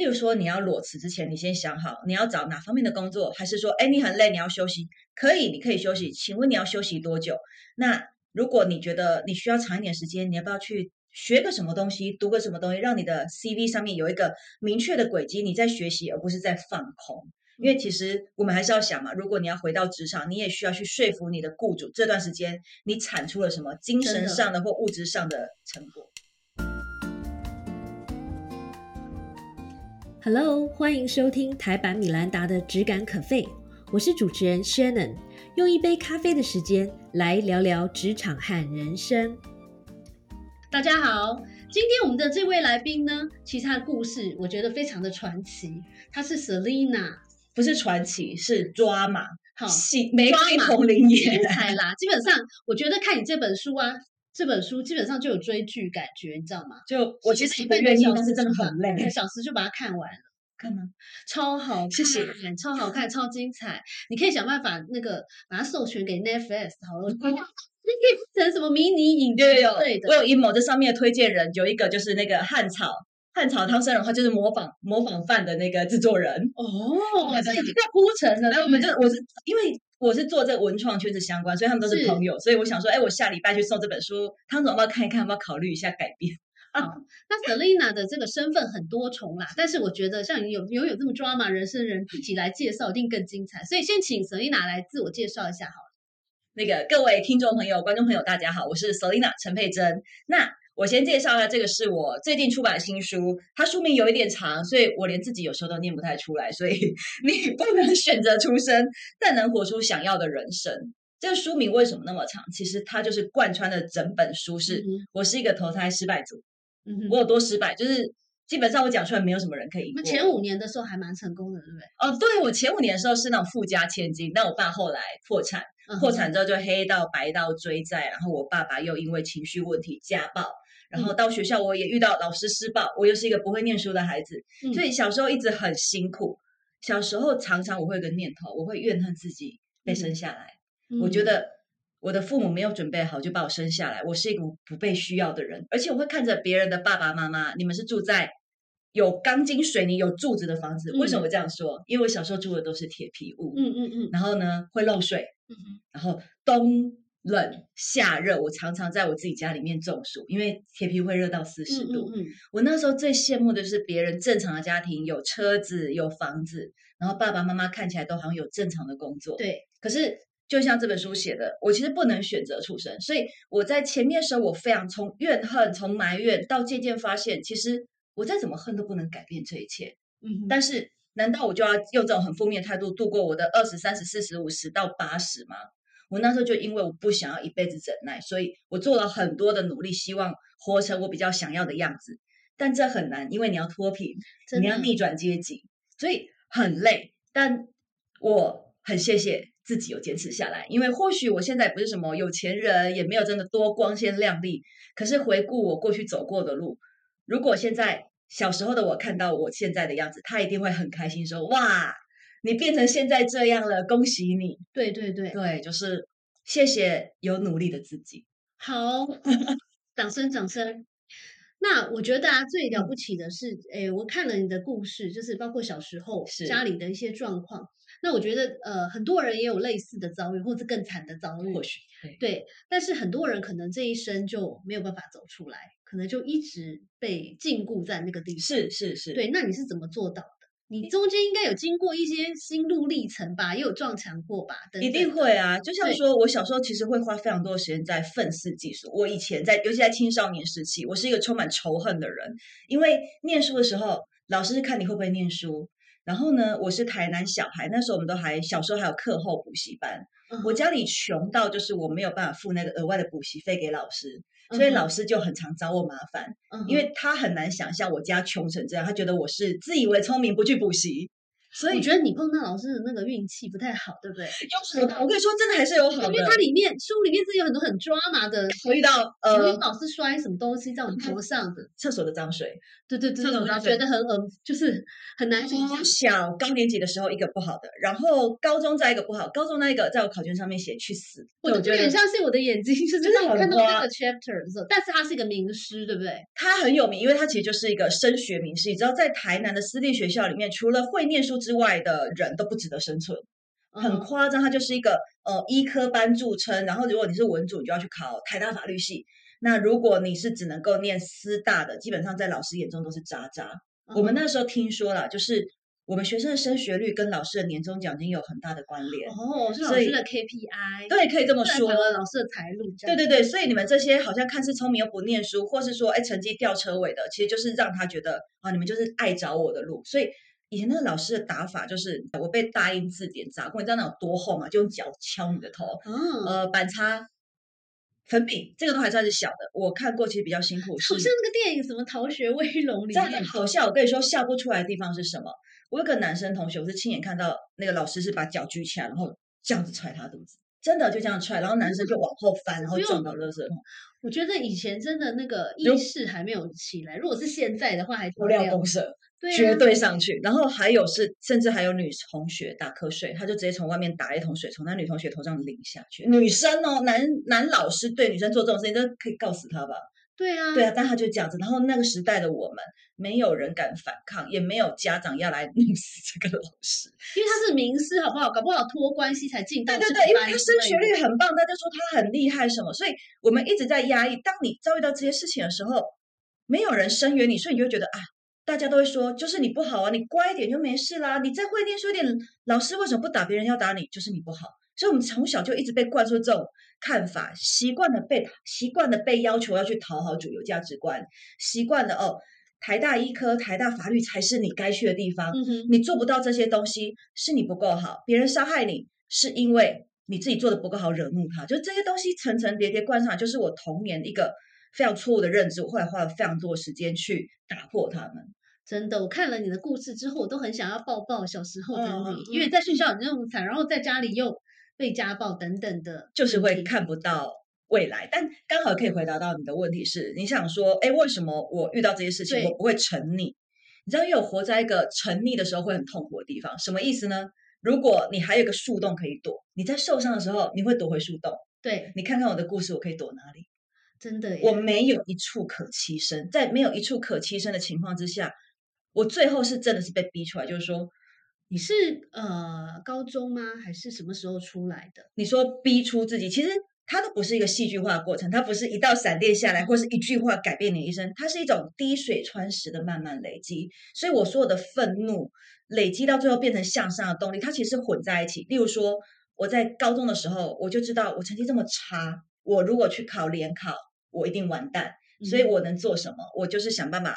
例如说你要裸辞之前，你先想好你要找哪方面的工作，还是说你很累你要休息，可以，你可以休息，请问你要休息多久？那如果你觉得你需要长一点时间，你要不要去学个什么东西，读个什么东西，让你的 CV 上面有一个明确的轨迹，你在学习而不是在放空。因为其实我们还是要想嘛，如果你要回到职场，你也需要去说服你的雇主这段时间你产出了什么精神上的或物质上的成果。Hello， 欢迎收听台版米兰达的质感可废，我是主持人 Shannon， 用一杯咖啡的时间来聊聊职场和人生。大家好，今天我们的这位来宾呢，其实他的故事我觉得非常的传奇，他是 Selena， 不是传奇，是drama，好，玫瑰同林演天才啦。基本上我觉得看你这本书啊，这本书基本上就有追剧感觉，你知道吗？就我其实一个月一但是真的很累，2小时就把它看完了。看吗？超好看，谢谢，超好看，超精彩。你可以想办法那个把它授权给 Netflix 好了，变成什么迷你影集？对的。我有阴谋，这上面的推荐人有一个就是那个汉草汤生人，他就是模仿犯的那个制作人。哦，这已经在铺陈了。然后我是因为我是做这文创圈子相关，所以他们都是朋友，所以我想说，我下礼拜去送这本书，汤总要不要看一看，要不要考虑一下改编？好，那 Selena 的这个身份很多重啦，但是我觉得像有这么drama人生人自己来介绍一定更精彩，所以先请 Selena 来自我介绍一下好了。那个各位听众朋友观众朋友大家好，我是 Selena 陈珮甄。那我先介绍一下，这个是我最近出版的新书，它书名有一点长，所以我连自己有时候都念不太出来，所以你不能选择出生，但能活出想要的人生。这个书名为什么那么长，其实它就是贯穿的整本书，是我是一个投胎失败组。我有多失败，就是基本上我讲出来没有什么人可以赢我。前5年的时候还蛮成功的，对不对？哦，对，我前5年的时候是那种富家千金，但我爸后来破产之后就黑道白道追债，然后我爸爸又因为情绪问题家暴，然后到学校我也遇到老师施暴，我又是一个不会念书的孩子，所以小时候一直很辛苦。小时候常常我会有个念头，我会怨恨自己被生下来，我觉得我的父母没有准备好就把我生下来，我是一个不被需要的人。而且我会看着别人的爸爸妈妈，你们是住在有钢筋水泥有柱子的房子，为什么我这样说？因为我小时候住的都是铁皮屋，然后呢会漏水，然后冬冷夏热，我常常在我自己家里面中暑，因为铁皮会热到40度。我那时候最羡慕的就是别人正常的家庭，有车子有房子，然后爸爸妈妈看起来都好像有正常的工作。对，可是就像这本书写的，我其实不能选择出生，所以我在前面的时候，我非常从怨恨、从埋怨到渐渐发现，其实我再怎么恨都不能改变这一切。但是难道我就要用这种很负面态度度过我的20、30、40、50到80吗？我那时候就因为我不想要一辈子忍耐，所以我做了很多的努力，希望活成我比较想要的样子。但这很难，因为你要脱贫，你要逆转阶级，所以很累。但我很谢谢自己有坚持下来，因为或许我现在不是什么有钱人，也没有真的多光鲜亮丽，可是回顾我过去走过的路，如果现在小时候的我看到我现在的样子，他一定会很开心说，哇，你变成现在这样了，恭喜你。对对对对，就是谢谢有努力的自己。好，掌声掌声。那我觉得啊，最了不起的是，我看了你的故事，就是包括小时候家里的一些状况。那我觉得很多人也有类似的遭遇，或是更惨的遭遇，或许 对，但是很多人可能这一生就没有办法走出来，可能就一直被禁锢在那个地方。是对。那你是怎么做到的？你中间应该有经过一些心路历程吧，也有撞墙过吧，等等。一定会啊，就像说我小时候其实会花非常多的时间在愤世嫉俗。我以前尤其在青少年时期，我是一个充满仇恨的人，因为念书的时候老师是看你会不会念书。然后呢，我是台南小孩，那时候我们小时候还有课后补习班。我家里穷到就是我没有办法付那个额外的补习费给老师，所以老师就很常找我麻烦，因为他很难想象我家穷成这样，他觉得我是自以为聪明不去补习，所以我觉得你碰到老师的那个运气不太好，对不对？有好的，我跟你说，真的还是有好的，因为它里面书里面真的有很多很drama的。我遇到老师摔什么东西在我们头上的，厕所的脏水，对对对，厕所脏水觉得很就是很难想象。小高年级的时候一个不好的，然后高中再一个不好，高中那一个在我考卷上面写去死，我有点像是我的眼睛，就是当我看到这个 chapter 的时候，但是他是一个名师，对不对？他很有名，因为他其实就是一个升学名师。你知道，在台南的私立学校里面，除了会念书之外的人都不值得生存，很夸张。他就是一个医科班著称，然后如果你是文组，你就要去考台大法律系。那如果你是只能够念师大的，基本上在老师眼中都是渣渣。我们那时候听说啦，就是我们学生的升学率跟老师的年终奖金有很大的关联哦，是老师的 KPI， 对，可以这么说，老师的财路。对对对，所以你们这些好像看似聪明又不念书，或是说成绩掉车尾的，其实就是让他觉得啊，你们就是爱找我的路。所以以前那个老师的打法就是，我被大英字典砸过，你知道那有多厚吗？就用脚敲你的头，板擦。粉笔这个都还算是小的，我看过其实比较辛苦。好像那个电影什么《逃学威龙》里面，好笑。我跟你说笑不出来的地方是什么？我有个男生同学，我是亲眼看到那个老师是把脚举起来，然后这样子踹他肚子，真的就这样踹，然后男生就往后翻，然后撞到垃圾桶。我觉得以前真的那个意识还没有起来，如果是现在的话还不料公社。对啊，绝对上去。然后还有是甚至还有女同学打瞌睡，她就直接从外面打一桶水从那女同学头上淋下去。女生哦，男老师对女生做这种事情真的可以告死她吧。对啊对啊，但她就这样子。然后那个时代的我们没有人敢反抗，也没有家长要来弄死这个老师，因为他是名师好不好，搞不好托关系才进到这个班。对对对，因为他升学率很棒，大家说他很厉害什么，所以我们一直在压抑。当你遭遇到这些事情的时候，没有人声援你，所以你就觉得啊，大家都会说就是你不好啊，你乖一点就没事啦，你再会念书一点，老师为什么不打别人要打你，就是你不好。所以我们从小就一直被灌输这种看法，习惯了被要求要去讨好主流价值观，习惯了台大医科台大法律才是你该去的地方，你做不到这些东西是你不够好，别人伤害你是因为你自己做的不够好惹怒他，就这些东西层层叠叠灌上来，就是我童年一个非常错误的认知，我后来花了非常多时间去打破他们。真的，我看了你的故事之后，我都很想要抱抱小时候的你，因为在学校你那么惨，然后在家里又被家暴等等的，就是会看不到未来。但刚好可以回答到你的问题是，你想说，为什么我遇到这些事情我不会沉溺？你知道，因为我活在一个沉溺的时候会很痛苦的地方。什么意思呢？如果你还有一个树洞可以躲，你在受伤的时候你会躲回树洞。对，你看看我的故事，我可以躲哪里？真的，我没有一处可栖身，在没有一处可栖身的情况之下。我最后是真的是被逼出来，就是说你是高中吗？还是什么时候出来的？你说逼出自己，其实它都不是一个戏剧化的过程，它不是一道闪电下来，或是一句话改变你一生，它是一种滴水穿石的慢慢累积。所以我所有的愤怒累积到最后变成向上的动力，它其实混在一起。例如说，我在高中的时候，我就知道我成绩这么差，我如果去考联考，我一定完蛋。所以我能做什么？我就是想办法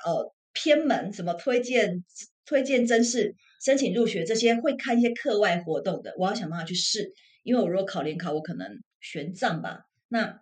偏门什么推荐甄试申请入学，这些会看一些课外活动的，我要想办法去试。因为我如果考联考，我可能悬障吧。那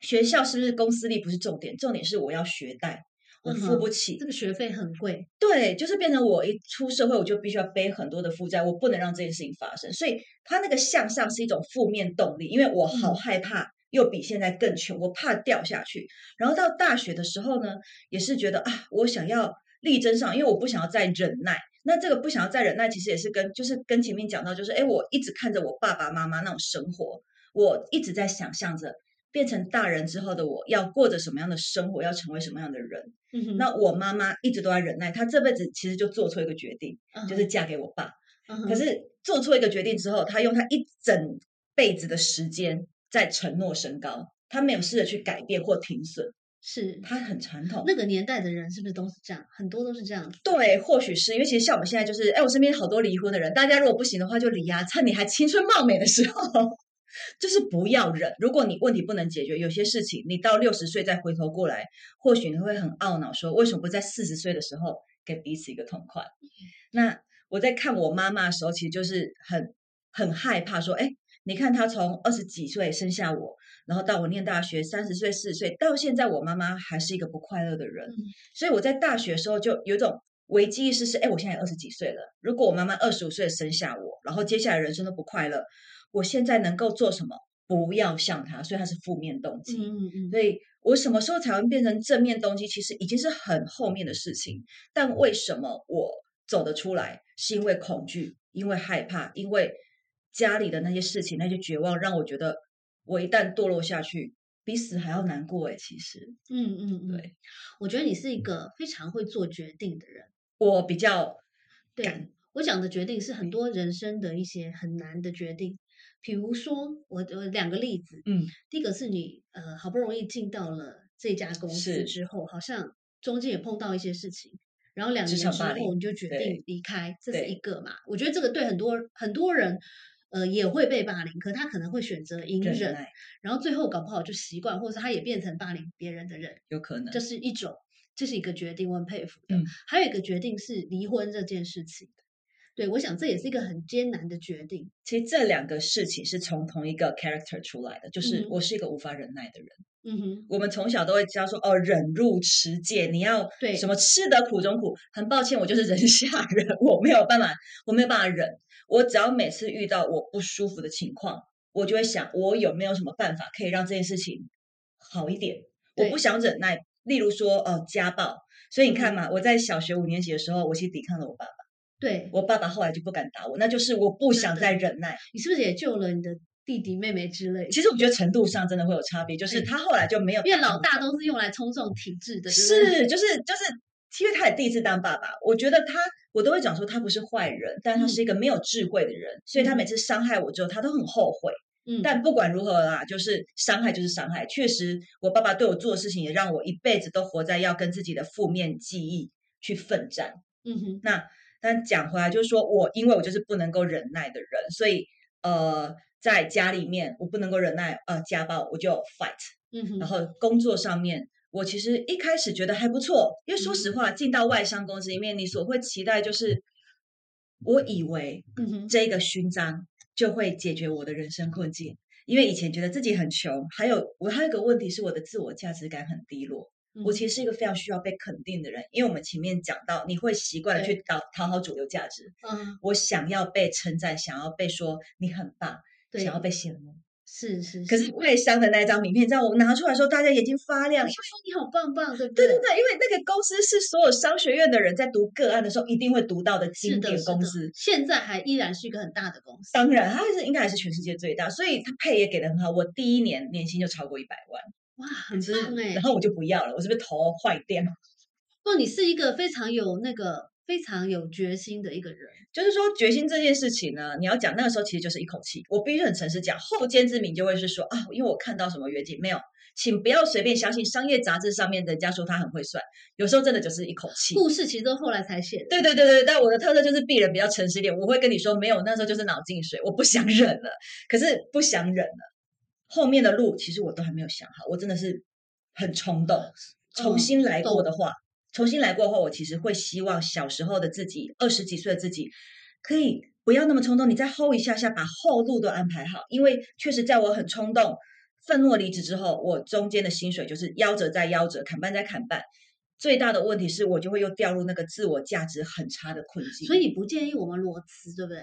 学校是不是公私立不是重点，重点是我要学贷，我付不起，这个学费很贵。对，就是变成我一出社会我就必须要背很多的负债，我不能让这件事情发生。所以它那个向上是一种负面动力，因为我好害怕又比现在更穷，我怕掉下去。然后到大学的时候呢，也是觉得啊，我想要力争上，因为我不想要再忍耐。那这个不想要再忍耐，其实也是跟前面讲到，就是我一直看着我爸爸妈妈那种生活，我一直在想象着变成大人之后的我要过着什么样的生活，要成为什么样的人。那我妈妈一直都在忍耐，她这辈子其实就做错一个决定，就是嫁给我爸。可是做错一个决定之后，她用她一整辈子的时间在承诺升高，他没有试着去改变或停损，是他很传统。那个年代的人是不是都是这样？很多都是这样。对，或许是因为其实像我们现在就是，我身边好多离婚的人，大家如果不行的话就离啊，趁你还青春貌美的时候，就是不要忍。如果你问题不能解决，有些事情你到60岁再回头过来，或许你会很懊恼，说为什么不在40岁的时候给彼此一个痛快？那我在看我妈妈的时候，其实就是很害怕说，你看她从20几岁生下我，然后到我念大学30岁、40岁，到现在我妈妈还是一个不快乐的人。所以我在大学的时候就有一种危机意识是，我现在20几岁了，如果我妈妈25岁生下我，然后接下来人生都不快乐，我现在能够做什么？不要像她，所以她是负面动机。所以我什么时候才会变成正面动机，其实已经是很后面的事情。但为什么我走得出来，是因为恐惧，因为害怕，因为家里的那些事情，那些绝望，让我觉得我一旦堕落下去，比死还要难过其实。对，我觉得你是一个非常会做决定的人。我比较敢。对，我讲的决定是很多人生的一些很难的决定。比如说我2个例子，第一个是你好不容易进到了这家公司之后，好像中间也碰到一些事情，然后2年之后你就决定离开，这是一个嘛。我觉得这个对很多人也会被霸凌，可他可能会选择隐忍，然后最后搞不好就习惯，或者他也变成霸凌别人的人，有可能。这是一个决定，我很佩服的。还有一个决定是离婚这件事情。对，我想这也是一个很艰难的决定。其实这2个事情是从同一个 character 出来的，就是我是一个无法忍耐的人。我们从小都会教说，忍辱持戒，你要什么吃得苦中苦。很抱歉，我就是人下人，我没有办法忍。我只要每次遇到我不舒服的情况，我就会想，我有没有什么办法可以让这件事情好一点？我不想忍耐，例如说家暴。所以你看嘛，我在小学5年级的时候，我其实抵抗了我爸爸。对，我爸爸后来就不敢打我，那就是我不想再忍耐。你是不是也救了你的弟弟妹妹之类的？其实我觉得程度上真的会有差别，就是他后来就没有，因为老大都是用来冲撞体制的。是，就是因为他也第一次当爸爸，我觉得我都会讲说他不是坏人，但他是一个没有智慧的人，所以他每次伤害我之后，他都很后悔。但不管如何啦，就是伤害就是伤害。确实，我爸爸对我做的事情也让我一辈子都活在要跟自己的负面记忆去奋战。但讲回来就是说，因为我就是不能够忍耐的人，所以在家里面我不能够忍耐家暴，我就 fight。然后工作上面，我其实一开始觉得还不错，因为说实话，进到外商公司里面，你所会期待就是，我以为这个勋章就会解决我的人生困境，因为以前觉得自己很穷，还有一个问题是我的自我价值感很低落。我其实是一个非常需要被肯定的人，因为我们前面讲到，你会习惯的去讨好主流价值。我想要被称赞，想要被说你很棒，想要被羡慕。是。可是外商的那张名片，让我拿出来说，大家眼睛发亮，我就说你好棒棒，对不对？对，因为那个公司是所有商学院的人在读个案的时候一定会读到的经典公司。现在还依然是一个很大的公司。当然，它应该还是全世界最大，所以它配也给的很好。我第1年年薪就超过100万。哇，很棒然后我就不要了，我是不是头坏掉？不，你是一个非常有决心的一个人。就是说决心这件事情呢，你要讲那个时候其实就是一口气。我必须很诚实讲，后见之明就会是说因为我看到什么远景没有，请不要随便相信商业杂志上面人家说他很会算，有时候真的就是一口气。故事其实都后来才写的。对。但我的特色就是鄙人比较诚实一点，我会跟你说没有，那时候就是脑进水，我不想忍了。可是不想忍了，后面的路其实我都还没有想好，我真的是很冲动。重新来过的话，我其实会希望小时候的自己，20几岁的自己，可以不要那么冲动，你再 hold 一下下，把后路都安排好。因为确实在我很冲动、愤怒离职之后，我中间的薪水就是夭折再夭折，砍半再砍半。最大的问题是我就会又掉入那个自我价值很差的困境。所以你不建议我们裸辞，对不对？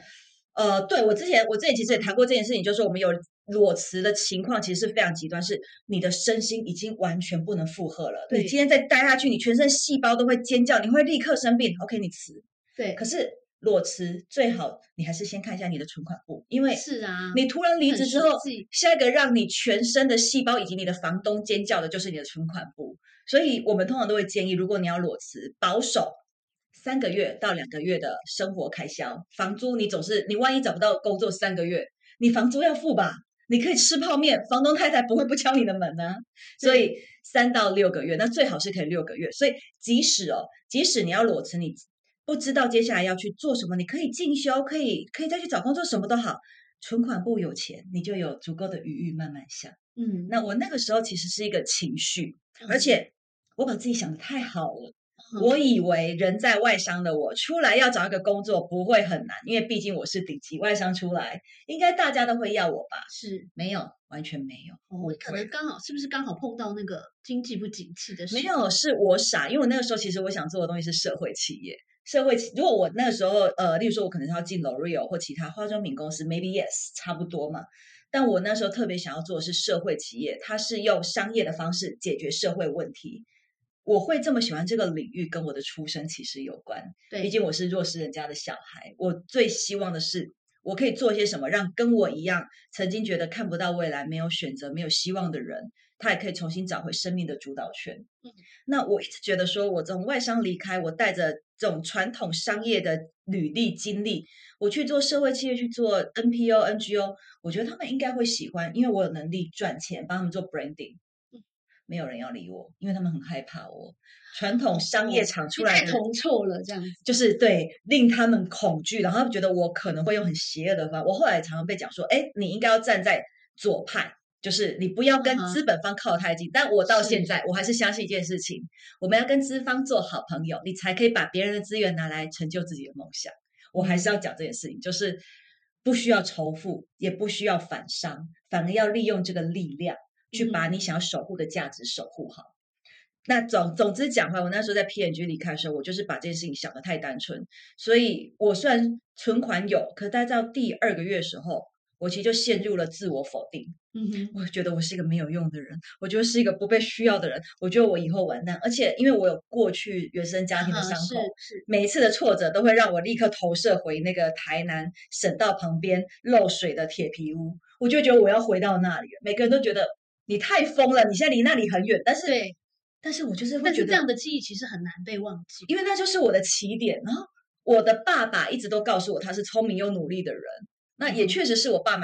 对，我之前其实也谈过这件事情，就是说我们有裸辞的情况，其实是非常极端，是你的身心已经完全不能负荷了。你今天再待下去，你全身细胞都会尖叫，你会立刻生病。OK， 你辞。对。可是裸辞最好你还是先看一下你的存款簿，因为是啊，你突然离职之后，下一个让你全身的细胞以及你的房东尖叫的就是你的存款簿。所以我们通常都会建议，如果你要裸辞，保守3个月到2个月的生活开销，房租你万一找不到工作3个月，你房租要付吧，你可以吃泡面，房东太太不会不敲你的门啊。所以3到6个月，那最好是可以6个月。所以即使你要裸辞，你不知道接下来要去做什么，你可以进修，可以再去找工作，什么都好，存款簿有钱，你就有足够的余裕慢慢想。那我那个时候其实是一个情绪，而且我把自己想得太好了。我以为人在外商的我出来要找一个工作不会很难，因为毕竟我是顶级外商出来，应该大家都会要我吧？是，没有，完全没有。我可能刚好碰到那个经济不景气的时候。没有，是我傻，因为我那个时候其实我想做的东西是社会企业，社会，如果我那个时候例如说我可能是要进 L'Oreal 或其他化妆品公司 maybe yes 差不多嘛，但我那时候特别想要做的是社会企业，它是用商业的方式解决社会问题。我会这么喜欢这个领域跟我的出身其实有关，对，毕竟我是弱势人家的小孩，我最希望的是我可以做些什么让跟我一样曾经觉得看不到未来没有选择没有希望的人他也可以重新找回生命的主导权。那我一直觉得说我从外商离开，我带着这种传统商业的履历经历，我去做社会企业，去做 NPO NGO， 我觉得他们应该会喜欢，因为我有能力赚钱帮他们做 branding。没有人要理我，因为他们很害怕我。传统商业厂出来的太铜臭了，这样就是对令他们恐惧，然后他们觉得我可能会用很邪恶的方法。我后来常常被讲说，哎，你应该要站在左派，就是你不要跟资本方靠太近。但我到现在，我还是相信一件事情：我们要跟资方做好朋友，你才可以把别人的资源拿来成就自己的梦想。我还是要讲这件事情，就是不需要仇富，也不需要反商，反而要利用这个力量。去把你想要守护的价值守护好。那总之讲回来，我那时候在 PMG 离开的时候，我就是把这件事情想得太单纯，所以我虽然存款有，可是大概到第二个月的时候，我其实就陷入了自我否定。我觉得我是一个没有用的人，我觉得是一个不被需要的人，我觉得我以后完蛋。而且因为我有过去原生家庭的伤痛，每一次的挫折都会让我立刻投射回那个台南省道旁边漏水的铁皮屋，我就觉得我要回到那里了。每个人都觉得你太疯了，你现在离那里很远，但是我就是会觉得，但是这样的记忆其实很难被忘记，因为那就是我的起点。然后我的爸爸一直都告诉我他是聪明又努力的人，那也确实是我爸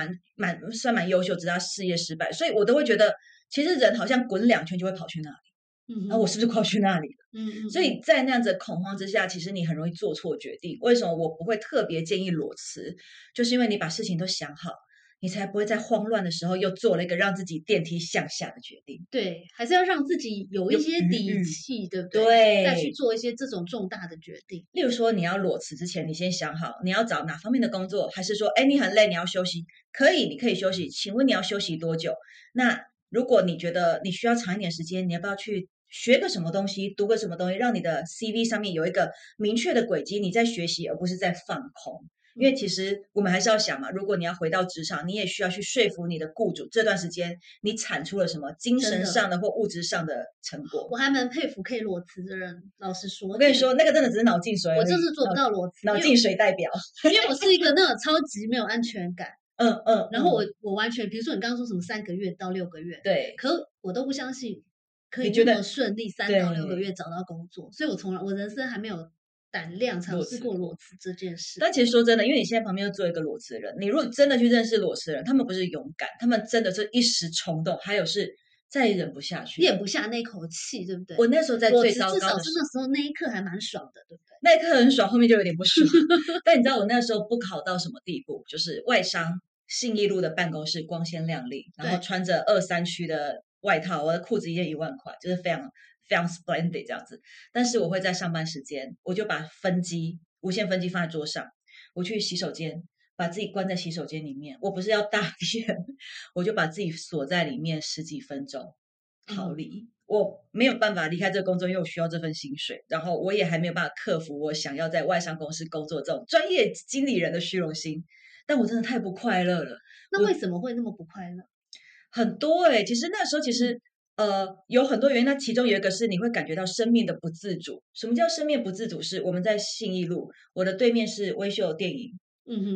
算蛮优秀，直到他事业失败，所以我都会觉得其实人好像滚两圈就会跑去那里，然后我是不是快去那里了？所以在那样子恐慌之下，其实你很容易做错决定。为什么我不会特别建议裸辞，就是因为你把事情都想好，你才不会在慌乱的时候又做了一个让自己电梯向下的决定。对，还是要让自己有一些底气，对不对？对，再去做一些这种重大的决定。例如说，你要裸辞之前，你先想好你要找哪方面的工作，还是说，哎，你很累，你要休息？可以，你可以休息。请问你要休息多久？那如果你觉得你需要长一点时间，你要不要去学个什么东西，读个什么东西，让你的 CV 上面有一个明确的轨迹，你在学习，而不是在放空。因为其实我们还是要想嘛，如果你要回到职场，你也需要去说服你的雇主这段时间你产出了什么精神上的或物质上的成果。我还蛮佩服可以裸辞的人，老实说，我跟你说那个真的只是脑进水，我就是做不到裸辞，脑进水代表因为我是一个那种超级没有安全感然后我完全，比如说你刚刚说什么3个月到6个月，对，可我都不相信可以那么顺利3到6个月找到工作，所以我人生还没有胆量尝试过裸辞这件事。但其实说真的，因为你现在旁边又做一个裸辞人，你如果真的去认识裸辞人，他们不是勇敢，他们真的是一时冲动，还有是再忍不下去，咽不下那口气，对不对？我那时候在最糟糕的时候，至少是那时候那一刻还蛮爽的，对不对？那一刻很爽，后面就有点不爽。但你知道我那时候不考到什么地步，就是外商信义路的办公室光鲜亮丽，然后穿着23区的外套，我的裤子一件1万块，就是非常 splendid 这样子。但是我会在上班时间，我就把无线分机放在桌上，我去洗手间，把自己关在洗手间里面，我不是要大便，我就把自己锁在里面10几分钟逃离。我没有办法离开这个工作，因为我需要这份薪水，然后我也还没有办法克服我想要在外商公司工作这种专业经理人的虚荣心，但我真的太不快乐了。那为什么会那么不快乐？很多其实那时候有很多原因，那其中有一个是你会感觉到生命的不自主。什么叫生命不自主？是我们在信义路，我的对面是威秀电影，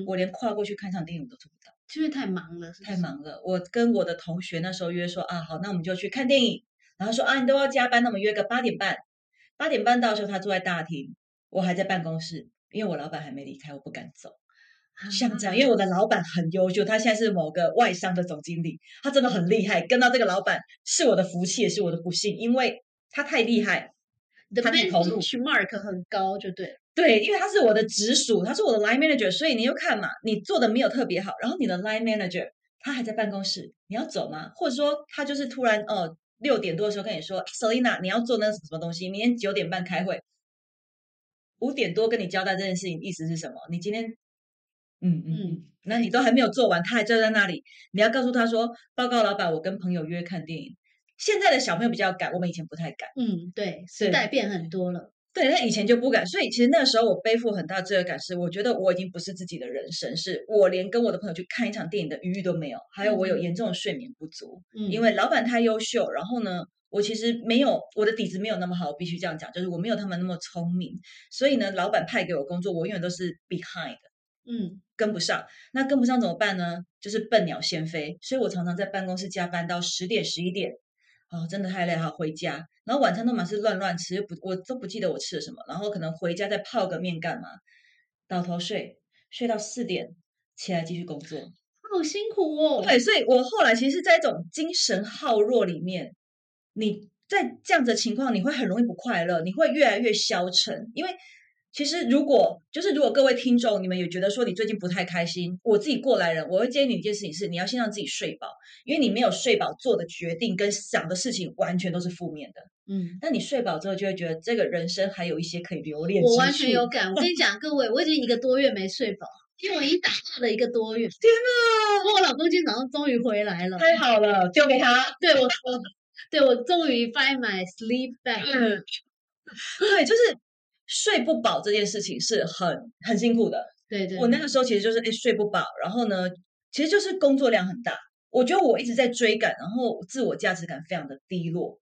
我连跨过去看场电影我都做不到，因为太忙了，是不是？太忙了。我跟我的同学那时候约说啊，好，那我们就去看电影。然后说啊，你都要加班，那我们约个8点半。8点半到的时候，他坐在大厅，我还在办公室，因为我老板还没离开，我不敢走。像这样，因为我的老板很优秀，他现在是某个外商的总经理，他真的很厉害。跟到这个老板是我的福气，也是我的不幸，因为他太厉害，他太投入 ，benchmark 很高，就对了。对，因为他是我的直属，他是我的 line manager， 所以你就看嘛，你做的没有特别好，然后你的 line manager 他还在办公室，你要走吗？或者说他就是突然6点多的时候跟你说 ，Selena， 你要做那什么东西，明天9点半开会，5点多跟你交代这件事情，意思是什么？你今天。那你都还没有做完，他还在那里，你要告诉他说，报告老板，我跟朋友约看电影。现在的小朋友比较敢，我们以前不太敢。对，时代变很多了。对，但以前就不敢，所以其实那时候我背负很大罪恶感，是我觉得我已经不是自己的人生，是我连跟我的朋友去看一场电影的余裕都没有，还有我有严重的睡眠不足，因为老板太优秀，然后呢，我其实没有我的底子没有那么好，我必须这样讲，就是我没有他们那么聪明，所以呢，老板派给我工作，我永远都是 behind， 跟不上，那跟不上怎么办呢？就是笨鸟先飞，所以我常常在办公室加班到10点11点。哦，真的太累了，回家，然后晚餐都满是乱乱吃，我都不记得我吃了什么，然后可能回家再泡个面干嘛，倒头睡，睡到4点起来继续工作，好辛苦哦。对，所以我后来其实是在一种精神耗弱里面，你在这样子的情况，你会很容易不快乐，你会越来越消沉，因为其实如果各位听众你们也觉得说你最近不太开心，我自己过来人，我会建议你一件事情是，你要先让自己睡饱，因为你没有睡饱做的决定跟想的事情完全都是负面的。但你睡饱之后就会觉得这个人生还有一些可以留恋之处。我完全有感，我跟你讲各位，我已经1个多月没睡饱，因为我已经打了1个多月。天哪！我老公今天早上终于回来了，太好了，丢给他。对，我终于 find my sleep back。对，就是。睡不饱这件事情是很辛苦的。对对，我那个时候其实就是睡不饱，然后呢，其实就是工作量很大。我觉得我一直在追赶，然后自我价值感非常的低落。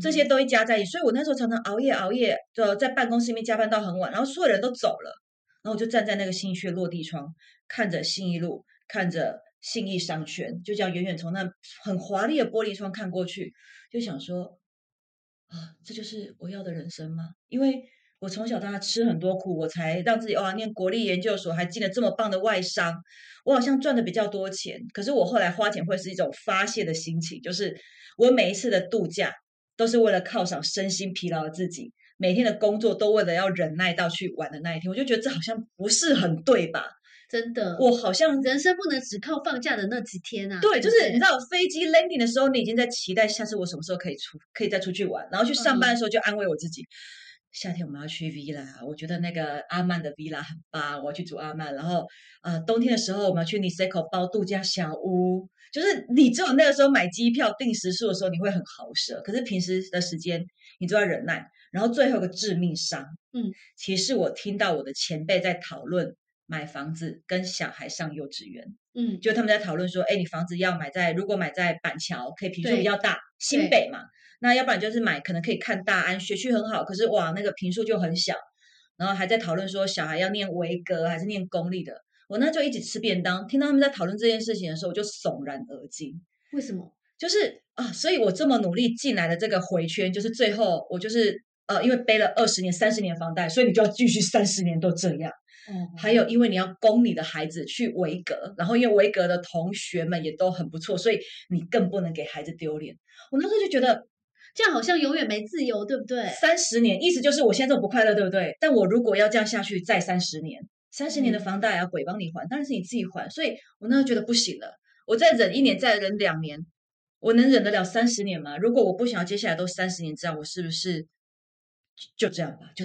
这些都一加在一起，所以我那时候常常熬夜，在办公室里面加班到很晚，然后所有人都走了，然后我就站在那个信义区落地窗，看着信义路，看着信义商圈，就这样远远从那很华丽的玻璃窗看过去，就想说，啊，这就是我要的人生吗？因为我从小到大吃很多苦，我才让自己念国立研究所，还进了这么棒的外商，我好像赚的比较多钱，可是我后来花钱会是一种发泄的心情，就是我每一次的度假都是为了犒赏身心疲劳的自己，每天的工作都为了要忍耐到去玩的那一天，我就觉得这好像不是很对吧。真的，我好像人生不能只靠放假的那几天啊。对，就是你知道飞机 landing 的时候，你已经在期待下次我什么时候可以再出去玩，然后去上班的时候就安慰我自己，夏天我们要去 Vila， 我觉得那个阿曼的 Vila 很棒，我要去住阿曼。然后冬天的时候我们要去 Niseko 包度假小屋。就是你只有那个时候买机票订食宿的时候你会很豪奢，可是平时的时间你都要忍耐。然后最后一个致命伤，其实我听到我的前辈在讨论买房子跟小孩上幼稚园，就他们在讨论说，你房子要如果买在板桥可以坪数比较大，新北嘛，那要不然就是买可能可以看大安，学区很好，可是哇那个坪数就很小，然后还在讨论说小孩要念维格还是念公立的，我那就一直吃便当，听到他们在讨论这件事情的时候我就悚然而惊。为什么？就是所以我这么努力进来的这个回圈，就是最后我就是因为背了20年30年房贷，所以你就要继续30年都这样。还有因为你要供你的孩子去维格，然后因为维格的同学们也都很不错，所以你更不能给孩子丢脸。我那时候就觉得这样好像永远没自由，对不对？30年，意思就是我现在这么不快乐，对不对？但我如果要这样下去，再30年的房贷鬼帮你还，当然是你自己还。所以我那时候觉得不行了，我再忍1年，再忍2年，我能忍得了30年吗？如果我不想要接下来都30年这样，我是不是就这样吧？就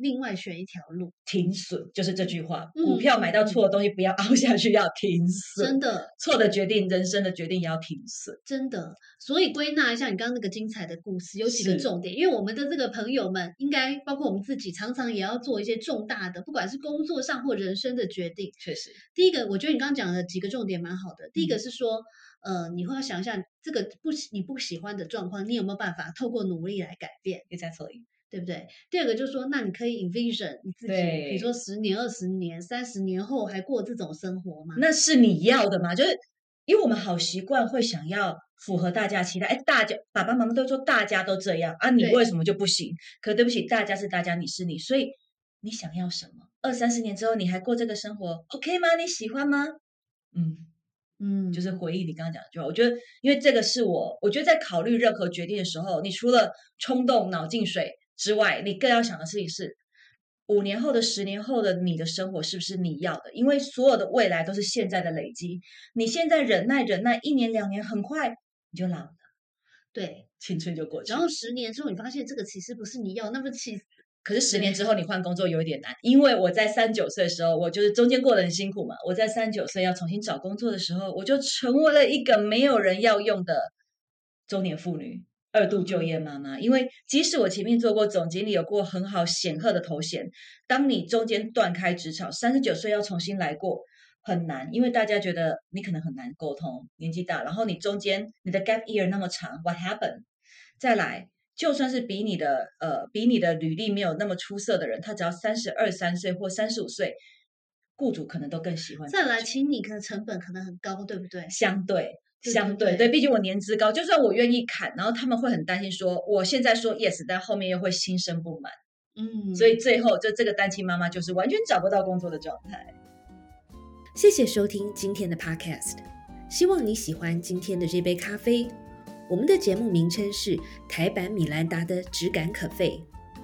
另外选一条路，停损，就是这句话。股票买到错的东西不要凹下去，要停损。真的，错的决定，人生的决定也要停损。真的，所以归纳一下你刚刚那个精彩的故事，有几个重点。因为我们的这个朋友们，应该包括我们自己，常常也要做一些重大的，不管是工作上或人生的决定。确实，第一个，我觉得你刚刚讲的几个重点蛮好的。第一个是说，你会要想一下这个你不喜欢的状况，你有没有办法透过努力来改变？Exactly。对不对？第二个就是说，那你可以 envision 你自己，比如说10年、20年、30年后还过这种生活吗？那是你要的吗？就是因为我们好习惯会想要符合大家期待，大家爸爸妈妈都说大家都这样啊，你为什么就不行？可对不起，大家是大家，你是你，所以你想要什么？20-30年之后你还过这个生活 ，OK 吗？你喜欢吗？就是回忆你刚刚讲的句话，我觉得因为这个是我觉得在考虑任何决定的时候，你除了冲动脑进水之外，你更要想的事情是5年后的10年后的你的生活是不是你要的？因为所有的未来都是现在的累积，你现在忍耐1年2年，很快你就老了，对，青春就过去。然后10年之后你发现这个其实不是你要，那么可是10年之后你换工作有一点难，因为我在39岁的时候，我就是中间过得很辛苦嘛，我在39岁要重新找工作的时候，我就成为了一个没有人要用的中年妇女。二度就业妈妈，因为即使我前面做过总经理，有过很好显赫的头衔，当你中间断开职场，39岁要重新来过很难，因为大家觉得你可能很难沟通，年纪大，然后你中间你的 gap year 那么长 what happened。 再来就算是比你的履历没有那么出色的人，他只要32、33岁或35岁，雇主可能都更喜欢。再来请你可能成本可能很高，对不对？相对，毕竟我年资高，就算我愿意砍，然后他们会很担心说我现在说 yes， 但后面又会心生不满，所以最后就这个单亲妈妈就是完全找不到工作的状态。谢谢收听今天的 podcast， 希望你喜欢今天的这杯咖啡。我们的节目名称是台版米兰达的质感可废，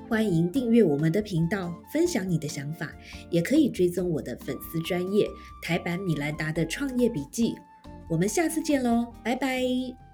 欢迎订阅我们的频道，分享你的想法，也可以追踪我的粉丝专页台版米兰达的创业笔记。我们下次见咯，拜拜。